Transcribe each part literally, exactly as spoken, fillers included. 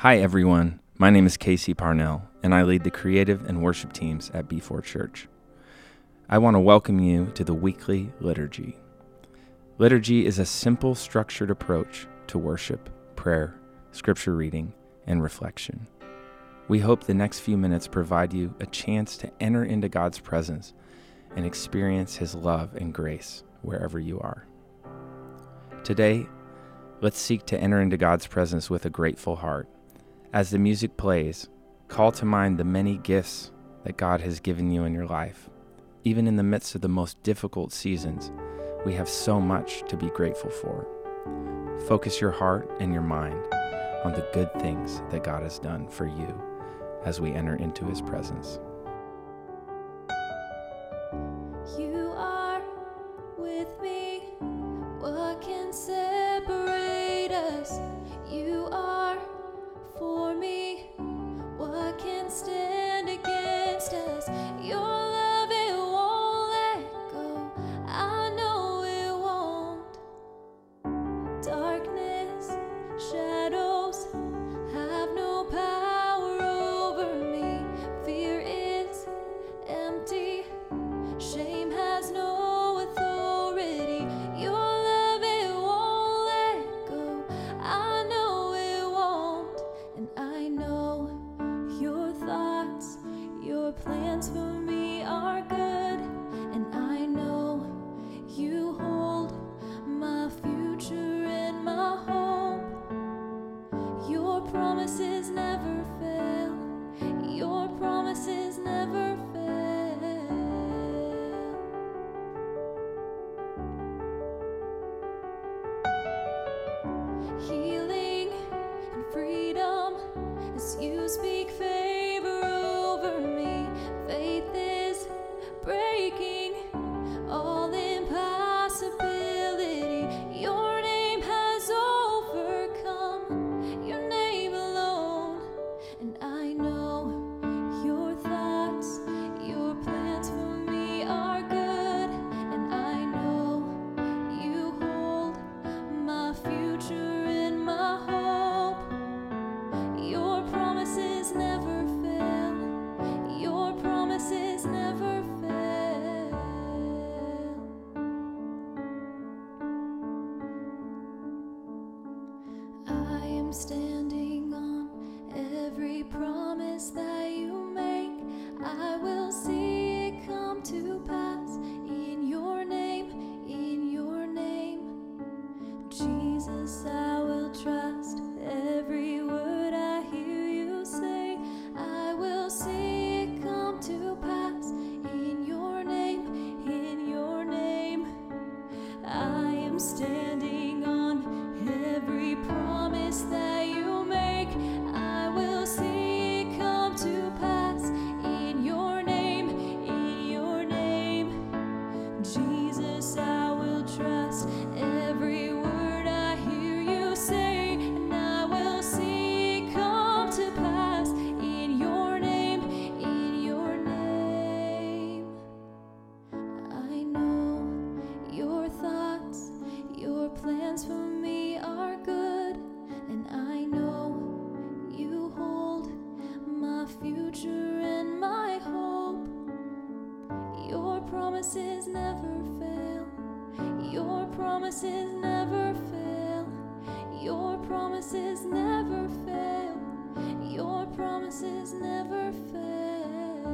Hi everyone, my name is Casey Parnell, and I lead the creative and worship teams at B four Church. I want to welcome you to the weekly liturgy. Liturgy is a simple, structured approach to worship, prayer, scripture reading, and reflection. We hope the next few minutes provide you a chance to enter into God's presence and experience His love and grace wherever you are. Today, let's seek to enter into God's presence with a grateful heart. As the music plays, call to mind the many gifts that God has given you in your life. Even in the midst of the most difficult seasons, we have so much to be grateful for. Focus your heart and your mind on the good things that God has done for you as we enter into His presence. You are with me. What can separate us? You are for me. What can stand against us? Your love, it won't let go. I know it won't. Darkness, shadows have no power over me. Fear is empty. Shame has no authority. Your love, it won't let go. I know it won't. And I know your thoughts, your plans for me are good. And I know you hold my future and my hope. Your promises never fail. Your promises never fail. Healing and freedom as you speak favor over me. Faith is breaking all impossibility. Your name has overcome, your name alone. And I know your thoughts, your plans for me are good. And I know you hold my future and my hope. Your promises never fail. Your promises never fail. I am standing on every promise that you make. I will see it come to pass in your name, in your name. Jesus, I will trust every word I hear you say. I will see it come to pass in your name, in your name. I am standing on every promise that you make. I will see it come to pass in your name, in your name. Jesus, I will trust every word I hear you say, and I will see it come to pass in your name, in your name. I know your thoughts, your plans for me are good, and I know you hold my future and my hope. Your promises never fail. Your promises never fail. Your promises never fail. Your promises never fail.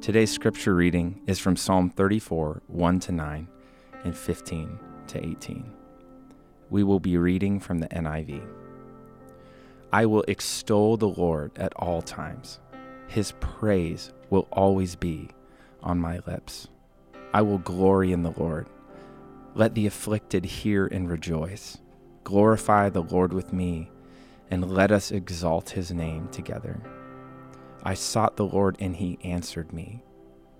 Today's scripture reading is from Psalm thirty-four, one to nine, and fifteen to eighteen. We will be reading from the N I V. I will extol the Lord at all times. His praise will always be on my lips. I will glory in the Lord. Let the afflicted hear and rejoice. Glorify the Lord with me, and let us exalt His name together. I sought the Lord, and He answered me.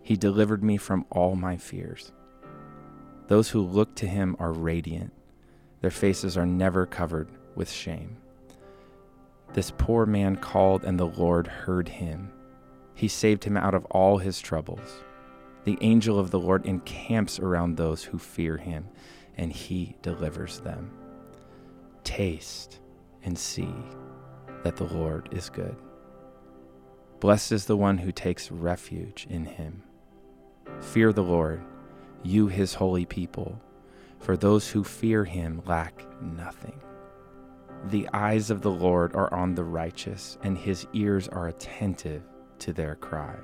He delivered me from all my fears. Those who look to Him are radiant. Their faces are never covered with shame. This poor man called, and the Lord heard him. He saved him out of all his troubles. The angel of the Lord encamps around those who fear Him, and He delivers them. Taste and see that the Lord is good. Blessed is the one who takes refuge in him. Fear the Lord, you his holy people, for those who fear him lack nothing. The eyes of the Lord are on the righteous, and his ears are attentive to their cry.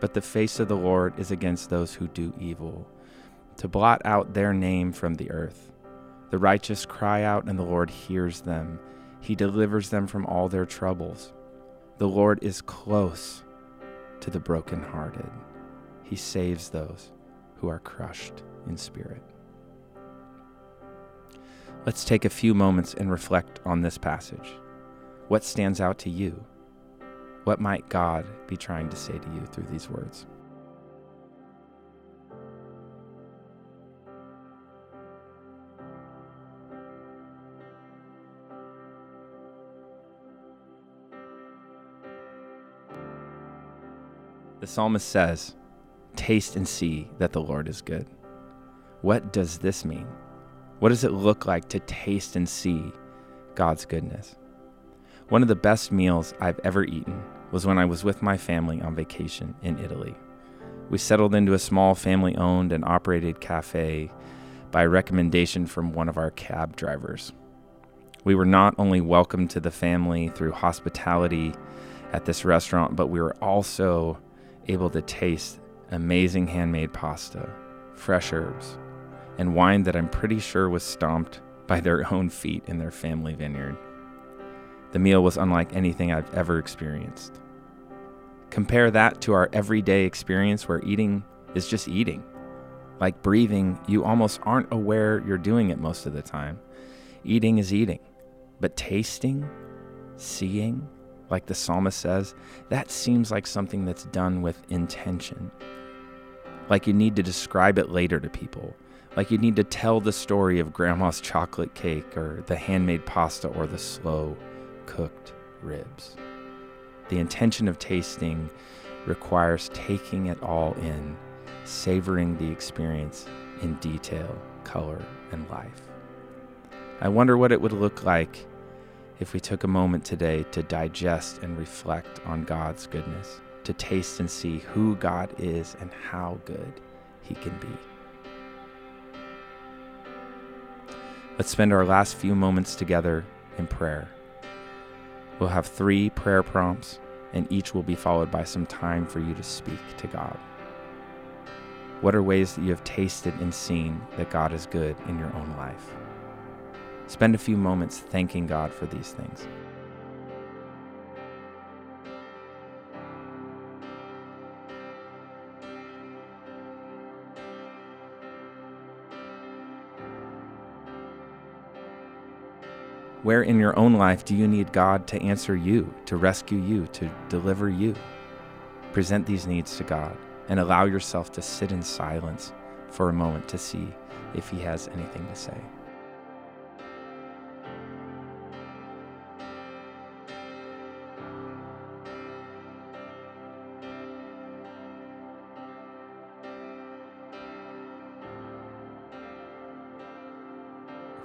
But the face of the Lord is against those who do evil, to blot out their name from the earth. The righteous cry out, and the Lord hears them. He delivers them from all their troubles. The Lord is close to the brokenhearted. He saves those who are crushed in spirit. Let's take a few moments and reflect on this passage. What stands out to you? What might God be trying to say to you through these words? The psalmist says, "Taste and see that the Lord is good." What does this mean? What does it look like to taste and see God's goodness? One of the best meals I've ever eaten was when I was with my family on vacation in Italy. We settled into a small family-owned and operated cafe by recommendation from one of our cab drivers. We were not only welcomed to the family through hospitality at this restaurant, but we were also able to taste amazing handmade pasta, fresh herbs, and wine that I'm pretty sure was stomped by their own feet in their family vineyard. The meal was unlike anything I've ever experienced. Compare that to our everyday experience where eating is just eating. Like breathing, you almost aren't aware you're doing it most of the time. Eating is eating, but tasting, seeing, like the psalmist says, that seems like something that's done with intention. Like you need to describe it later to people. Like you need to tell the story of grandma's chocolate cake or the handmade pasta or the slow-cooked ribs. The intention of tasting requires taking it all in, savoring the experience in detail, color, and life. I wonder what it would look like if we took a moment today to digest and reflect on God's goodness, to taste and see who God is and how good he can be. Let's spend our last few moments together in prayer. We'll have three prayer prompts, and each will be followed by some time for you to speak to God. What are ways that you have tasted and seen that God is good in your own life? Spend a few moments thanking God for these things. Where in your own life do you need God to answer you, to rescue you, to deliver you? Present these needs to God and allow yourself to sit in silence for a moment to see if he has anything to say.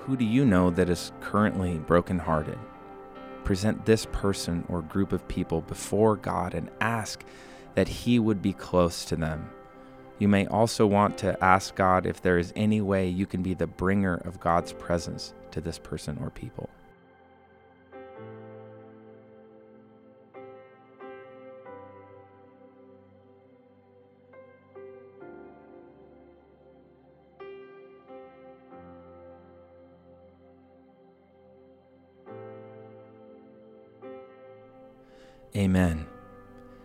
Who do you know that is currently brokenhearted? Present this person or group of people before God and ask that he would be close to them. You may also want to ask God if there is any way you can be the bringer of God's presence to this person or people. Amen.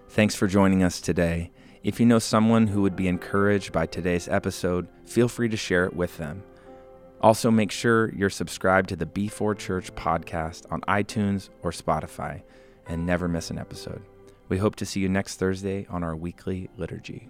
Thanks for joining us today. If you know someone who would be encouraged by today's episode, feel free to share it with them. Also, make sure you're subscribed to the B four Church podcast on iTunes or Spotify and never miss an episode. We hope to see you next Thursday on our weekly liturgy.